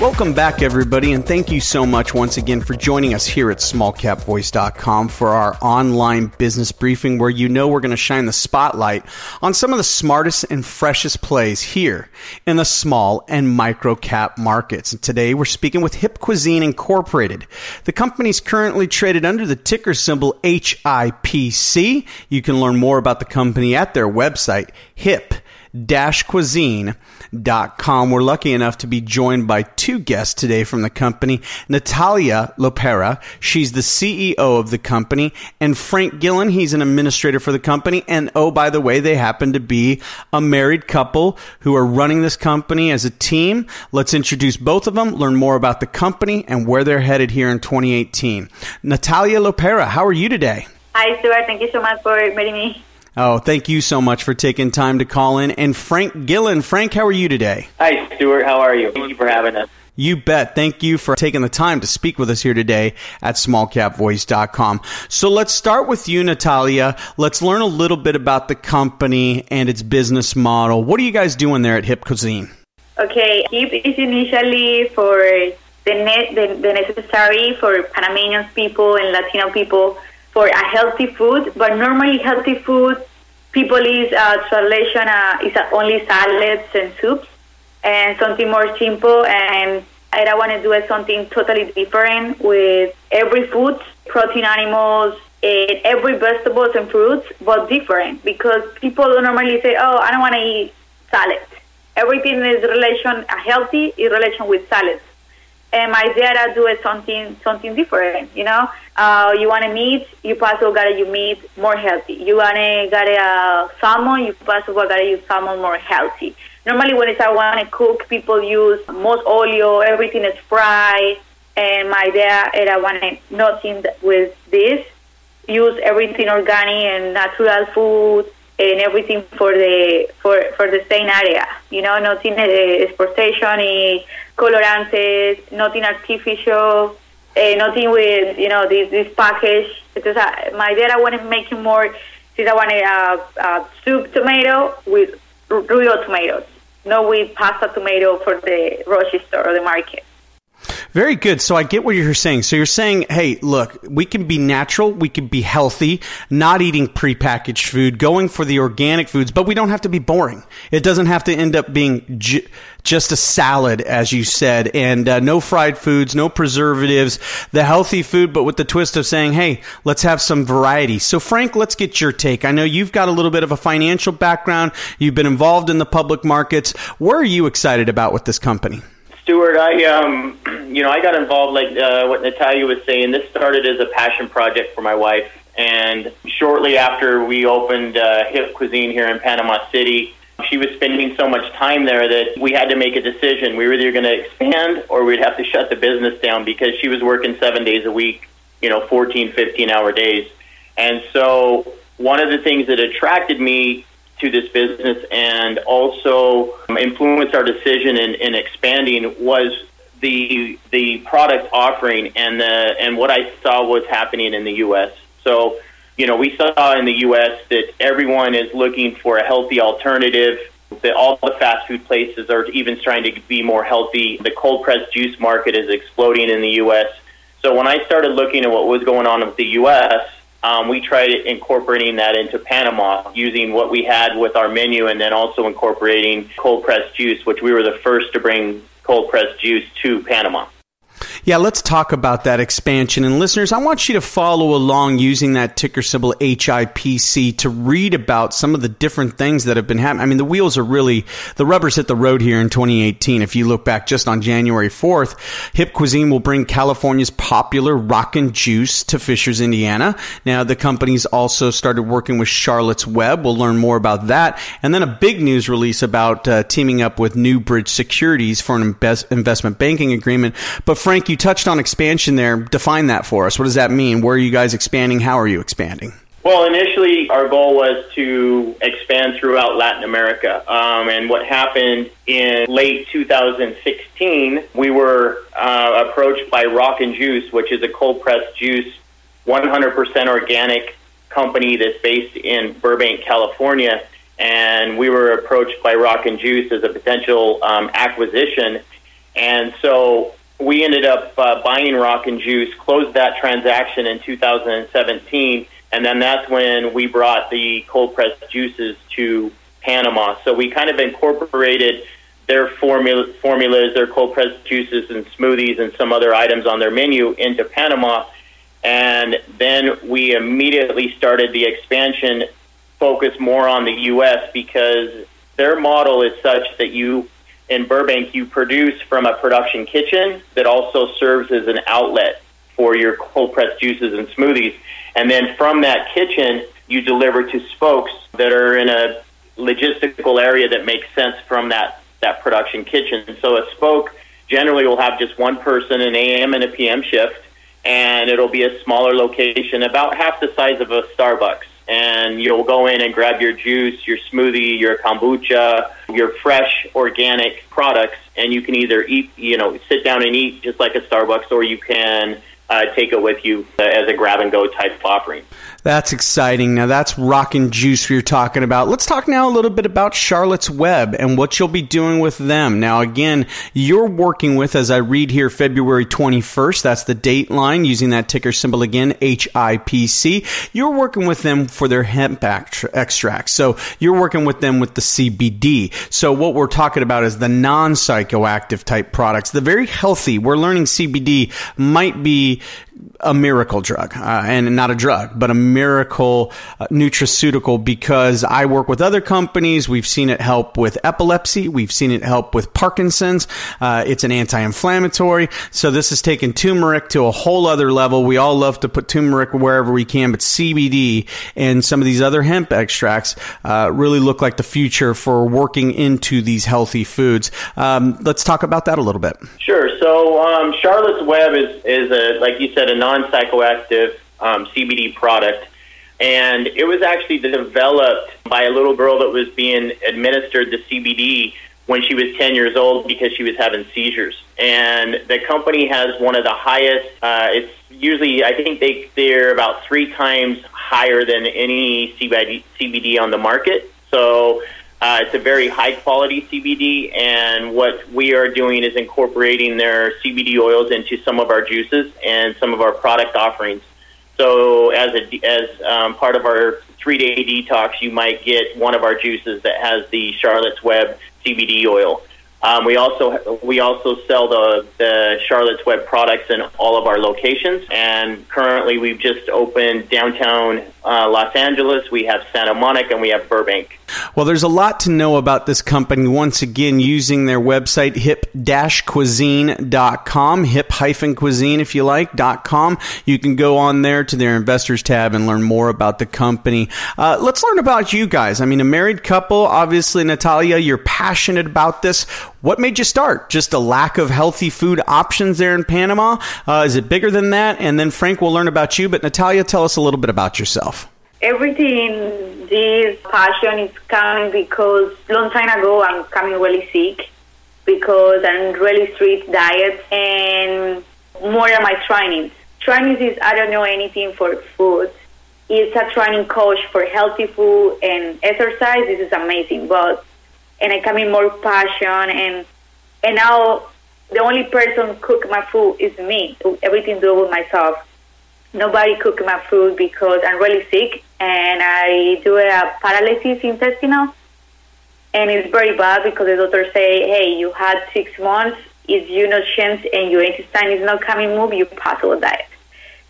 Welcome back, everybody, and thank you so much once again for joining us here at smallcapvoice.com for our online business briefing, where you know we're going to shine the spotlight on some of the smartest and freshest plays here in the small and micro cap markets. And today, we're speaking with Hip Cuisine Incorporated. The company's currently traded under the ticker symbol HIPC. You can learn more about the company at their website, hip-cuisine.com. We're lucky enough to be joined by two guests today from the company, Natalia Lopera. She's the CEO of the company, and Frank Gillen. He's an administrator for the company. And oh, by the way, they happen to be a married couple who are running this company as a team. Let's introduce both of them, learn more about the company and where they're headed here in 2018. Natalia Lopera, how are you today? Hi, Stuart. Thank you so much for meeting me. Oh, thank you so much for taking time to call in. And Frank Gillen. Frank, how are you today? Hi, Stuart. How are you? Thank you for having us. You bet. Thank you for taking the time to speak with us here today at smallcapvoice.com. So let's start with you, Natalia. Let's learn a little bit about the company and its business model. What are you guys doing there at Hip Cuisine? Okay. Hip is initially for the necessary for Panamanian people and Latino people for a healthy food, but normally healthy food, people eat translation is only salads and soups, and something more simple, and I want to do something totally different with every food, protein animals, and every vegetables and fruits, but different, because people normally say, oh, I don't want to eat salad. Everything is relation, healthy in relation with salads. And my dad do it something different, you know. You want to meat, you also gotta you meat more healthy. You wanna gotta salmon, you also gotta use salmon more healthy. Normally when I wanna cook, people use most oil, everything is fried. And my dad, and I wanna nothing with this. Use everything organic and natural food and everything for the same area. You know, nothing exportation, colorantes, nothing artificial, nothing with, you know, this package. Because my dad, I want to make it more, since I want a soup tomato with real tomatoes, not with pasta tomato for the grocery store or the market. Very good. So I get what you're saying. So you're saying, hey, look, we can be natural, we can be healthy, not eating prepackaged food, going for the organic foods, but we don't have to be boring. It doesn't have to end up being just a salad, as you said, and no fried foods, no preservatives, the healthy food, but with the twist of saying, hey, let's have some variety. So Frank, let's get your take. I know you've got a little bit of a financial background. You've been involved in the public markets. What are you excited about with this company? Stuart, I got involved, like what Natalia was saying. This started as a passion project for my wife, and shortly after we opened Hip Cuisine here in Panama City, she was spending so much time there that we had to make a decision. We were either going to expand or we'd have to shut the business down because she was working 7 days a week, you know, 14, 15-hour days. And so one of the things that attracted me to this business and also influenced our decision in expanding was the product offering and what I saw was happening in the U.S. So, you know, we saw in the U.S. that everyone is looking for a healthy alternative, that all the fast food places are even trying to be more healthy. The cold-pressed juice market is exploding in the U.S. So when I started looking at what was going on with the U.S., we tried incorporating that into Panama, using what we had with our menu and then also incorporating cold-pressed juice, which we were the first to bring cold-pressed juice to Panama. Yeah, let's talk about that expansion. And listeners, I want you to follow along using that ticker symbol HIPC to read about some of the different things that have been happening. I mean, the rubber's hit the road here in 2018. If you look back just on January 4th, Hip Cuisine will bring California's popular RAWkin' Juice to Fishers, Indiana. Now, the company's also started working with Charlotte's Web. We'll learn more about that. And then a big news release about teaming up with Newbridge Securities for an investment banking agreement. But Frank, you touched on expansion there. Define that for us. What does that mean? Where are you guys expanding? How are you expanding? Well, initially, our goal was to expand throughout Latin America. And what happened in late 2016, we were approached by RAWkin' Juice, which is a cold-pressed juice, 100% organic company that's based in Burbank, California. And we were approached by RAWkin' Juice as a potential acquisition. And so we ended up buying RAWkin' Juice, closed that transaction in 2017, and then that's when we brought the cold-pressed juices to Panama. So we kind of incorporated their formulas, their cold-pressed juices and smoothies and some other items on their menu into Panama, and then we immediately started the expansion focus more on the U.S. because their model is such that in Burbank, you produce from a production kitchen that also serves as an outlet for your cold-pressed juices and smoothies. And then from that kitchen, you deliver to spokes that are in a logistical area that makes sense from that production kitchen. So a spoke generally will have just one person, an AM and a PM shift, and it'll be a smaller location, about half the size of a Starbucks. And you'll go in and grab your juice, your smoothie, your kombucha, your fresh organic products, and you can either eat, sit down and eat just like a Starbucks, or you can take it with you as a grab-and-go type offering. That's exciting. Now, that's RAWkin' Juice we are talking about. Let's talk now a little bit about Charlotte's Web and what you'll be doing with them. Now, again, you're working with, as I read here, February 21st. That's the date line, using that ticker symbol again, HIPC. You're working with them for their hemp extract. So you're working with them with the CBD. So what we're talking about is the non-psychoactive type products, the very healthy. We're learning CBD might be a miracle drug, and not a drug, but a miracle nutraceutical, because I work with other companies. We've seen it help with epilepsy. We've seen it help with Parkinson's. It's an anti-inflammatory. So this is taking turmeric to a whole other level. We all love to put turmeric wherever we can, but CBD and some of these other hemp extracts really look like the future for working into these healthy foods. Let's talk about that a little bit. Sure. So Charlotte's Web is a, like you said, a non-psychoactive CBD product, and it was actually developed by a little girl that was being administered the CBD when she was 10 years old because she was having seizures. And the company has one of the highest, it's usually, I think they're about 3 times higher than any CBD on the market. So it's a very high quality CBD, and what we are doing is incorporating their CBD oils into some of our juices and some of our product offerings. So as part of our 3-day detox, you might get one of our juices that has the Charlotte's Web CBD oil. We also sell the Charlotte's Web products in all of our locations. And currently, we've just opened downtown Los Angeles. We have Santa Monica, and we have Burbank. Well, there's a lot to know about this company. Once again, using their website, hip-cuisine.com, hip-cuisine, if you like, .com. You can go on there to their investors tab and learn more about the company. Let's learn about you guys. I mean, a married couple, obviously, Natalia, you're passionate about this. What made you start? Just a lack of healthy food options there in Panama? Is it bigger than that? And then, Frank, we'll learn about you. But, Natalia, tell us a little bit about yourself. Everything, this passion is coming because long time ago I'm coming really sick. because I'm really strict diet and more of my trainings. Trainings is I don't know anything for food. It's a training coach for healthy food and exercise. This is amazing, and I come in more passion and now the only person cook my food is me. Everything do with myself. Nobody cook my food because I'm really sick and I do a paralysis intestinal. And it's very bad because the doctor say, hey, you had 6 months. If you not change and your intestine is not coming move, you pass all diet.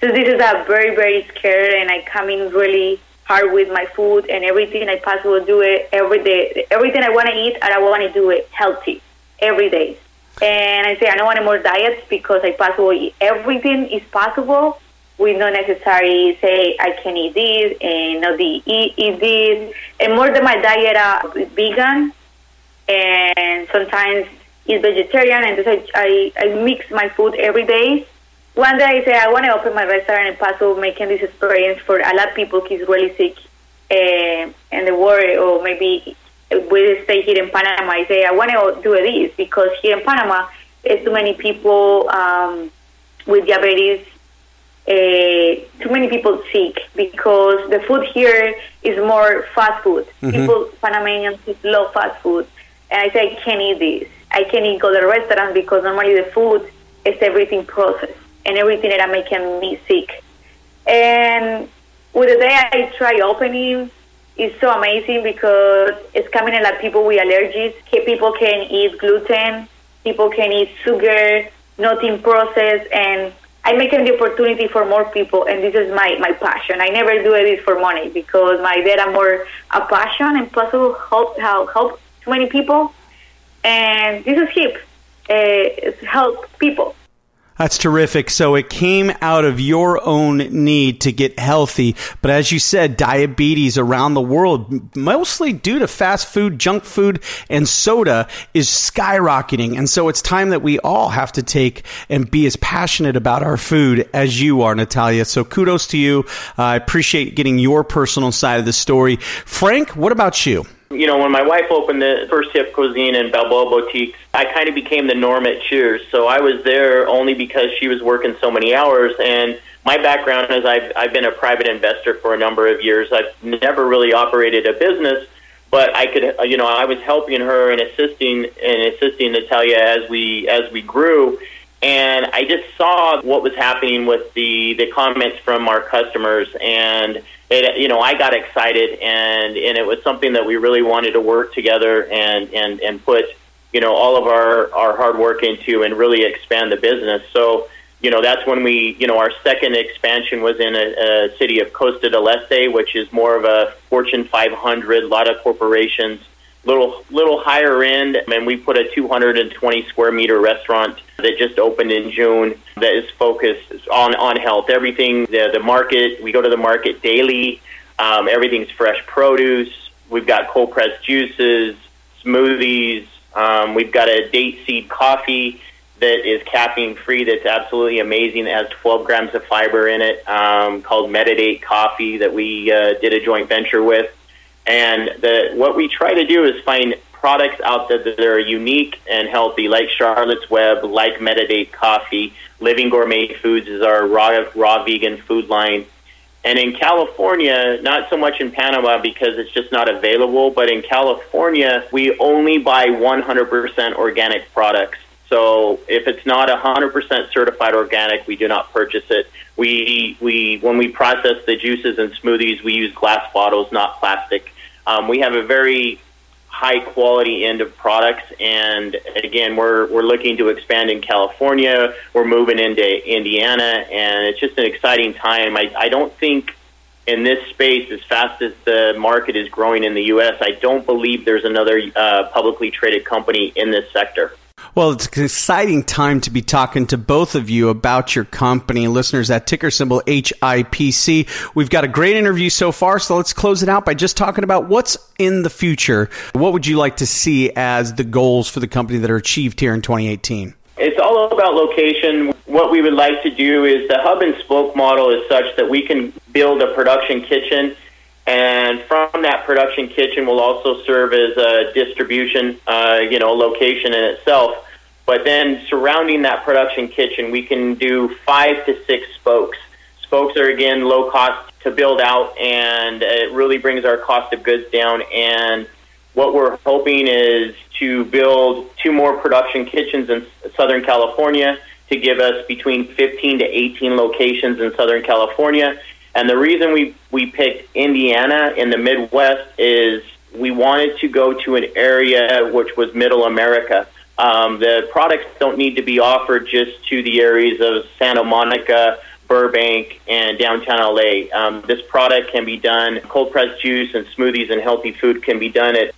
So this is a very, very scary, and I come in really hard with my food and everything. I possibly do it every day. Everything I want to eat, and I want to do it healthy every day. And I say I don't want any more diets because I possibly eat everything is possible. We don't necessarily say I can eat this and not eat this. And more than my diet are vegan and sometimes it's vegetarian. And I mix my food every day. One day I say I want to open my restaurant in Paso, making this experience for a lot of people who's really sick and the world, or maybe we stay here in Panama. I say I want to do this because here in Panama there's too many people with diabetes, too many people sick because the food here is more fast food. Mm-hmm. People, Panamanians, love fast food. And I say I can't eat this. I can't eat go to the restaurant because normally the food is everything processed. And everything that I'm making me sick. And with the day I try opening, it's so amazing because it's coming a lot of people with allergies. People can eat gluten, people can eat sugar, nothing processed, and I'm making the opportunity for more people, and this is my passion. I never do this for money because my dad are more a passion and possible help too many people. And this is hip. It's help people. That's terrific. So it came out of your own need to get healthy. But as you said, diabetes around the world, mostly due to fast food, junk food, and soda, is skyrocketing. And so it's time that we all have to take and be as passionate about our food as you are, Natalia. So kudos to you. I appreciate getting your personal side of the story. Frank, what about you? You know, when my wife opened the first Hip Cuisine in Balboa Boutique, I kind of became the norm at Cheers. So I was there only because she was working so many hours. And my background is I've been a private investor for a number of years. I've never really operated a business, but I could, you know, I was helping her and assisting Natalia as we grew. And I just saw what was happening with the comments from our customers, and it, you know, I got excited, and it was something that we really wanted to work together and put, you know, all of our hard work into and really expand the business. So, you know, that's when we, you know, our second expansion was in a city of Costa del Este, which is more of a Fortune 500, a lot of corporations, little higher end, and we put a 220 square meter restaurant that just opened in June that is focused on health. Everything, the market, we go to the market daily. Everything's fresh produce. We've got cold pressed juices, smoothies. We've got a date seed coffee that is caffeine free. That's absolutely amazing. It has 12 grams of fiber in it. Called Medidate Coffee that we did a joint venture with. And what we try to do is find products out there that are unique and healthy, like Charlotte's Web, like Medidate Coffee. Living Gourmet Foods is our raw vegan food line. And in California, not so much in Panama because it's just not available, but in California, we only buy 100% organic products. So if it's not 100% certified organic, we do not purchase it. We when we process the juices and smoothies, we use glass bottles, not plastic. We have a very high quality end of products, and again, we're looking to expand in California. We're moving into Indiana, and it's just an exciting time. I don't think in this space, as fast as the market is growing in the U.S., I don't believe there's another publicly traded company in this sector. Well, it's an exciting time to be talking to both of you about your company. Listeners, that ticker symbol HIPC. We've got a great interview so far, so let's close it out by just talking about what's in the future. What would you like to see as the goals for the company that are achieved here in 2018? It's all about location. What we would like to do is the hub and spoke model is such that we can build a production kitchen And from that production kitchen will also serve as a distribution, location in itself. But then surrounding that production kitchen, we can do 5 to 6 spokes. Spokes are, again, low cost to build out, and it really brings our cost of goods down. And what we're hoping is to build 2 more production kitchens in Southern California to give us between 15 to 18 locations in Southern California. And the reason we picked Indiana in the Midwest is we wanted to go to an area which was Middle America. The products don't need to be offered just to the areas of Santa Monica, Burbank, and downtown LA. This product can be done, cold-pressed juice and smoothies and healthy food can be done at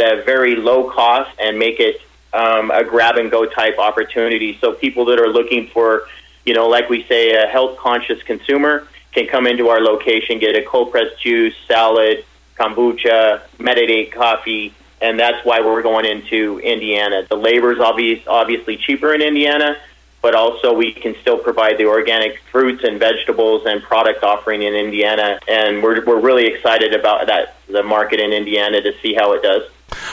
a very low cost and make it a grab-and-go type opportunity. So people that are looking for, like we say, a health-conscious consumer can come into our location, get a cold-pressed juice, salad, kombucha, Medidate coffee, and that's why we're going into Indiana. The labor is obviously cheaper in Indiana, but also we can still provide the organic fruits and vegetables and product offering in Indiana, and we're really excited about that, the market in Indiana, to see how it does.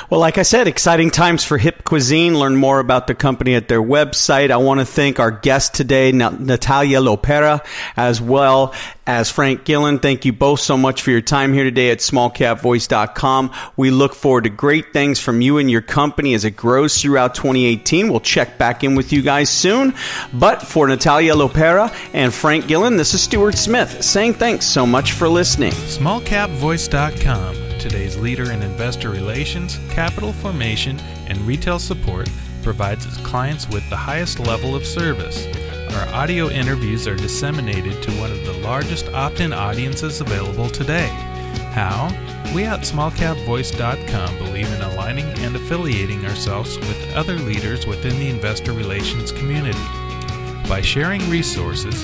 Well, like I said, exciting times for Hip Cuisine. Learn more about the company at their website. I want to thank our guest today, Natalia Lopera, as well as Frank Gillen. Thank you both so much for your time here today at SmallCapVoice.com. We look forward to great things from you and your company as it grows throughout 2018. We'll check back in with you guys soon. But for Natalia Lopera and Frank Gillen, this is Stuart Smith saying thanks so much for listening. SmallCapVoice.com. Today's leader in investor relations, capital formation, and retail support, provides its clients with the highest level of service. Our audio interviews are disseminated to one of the largest opt-in audiences available today. How? We at SmallCapVoice.com believe in aligning and affiliating ourselves with other leaders within the investor relations community. By sharing resources,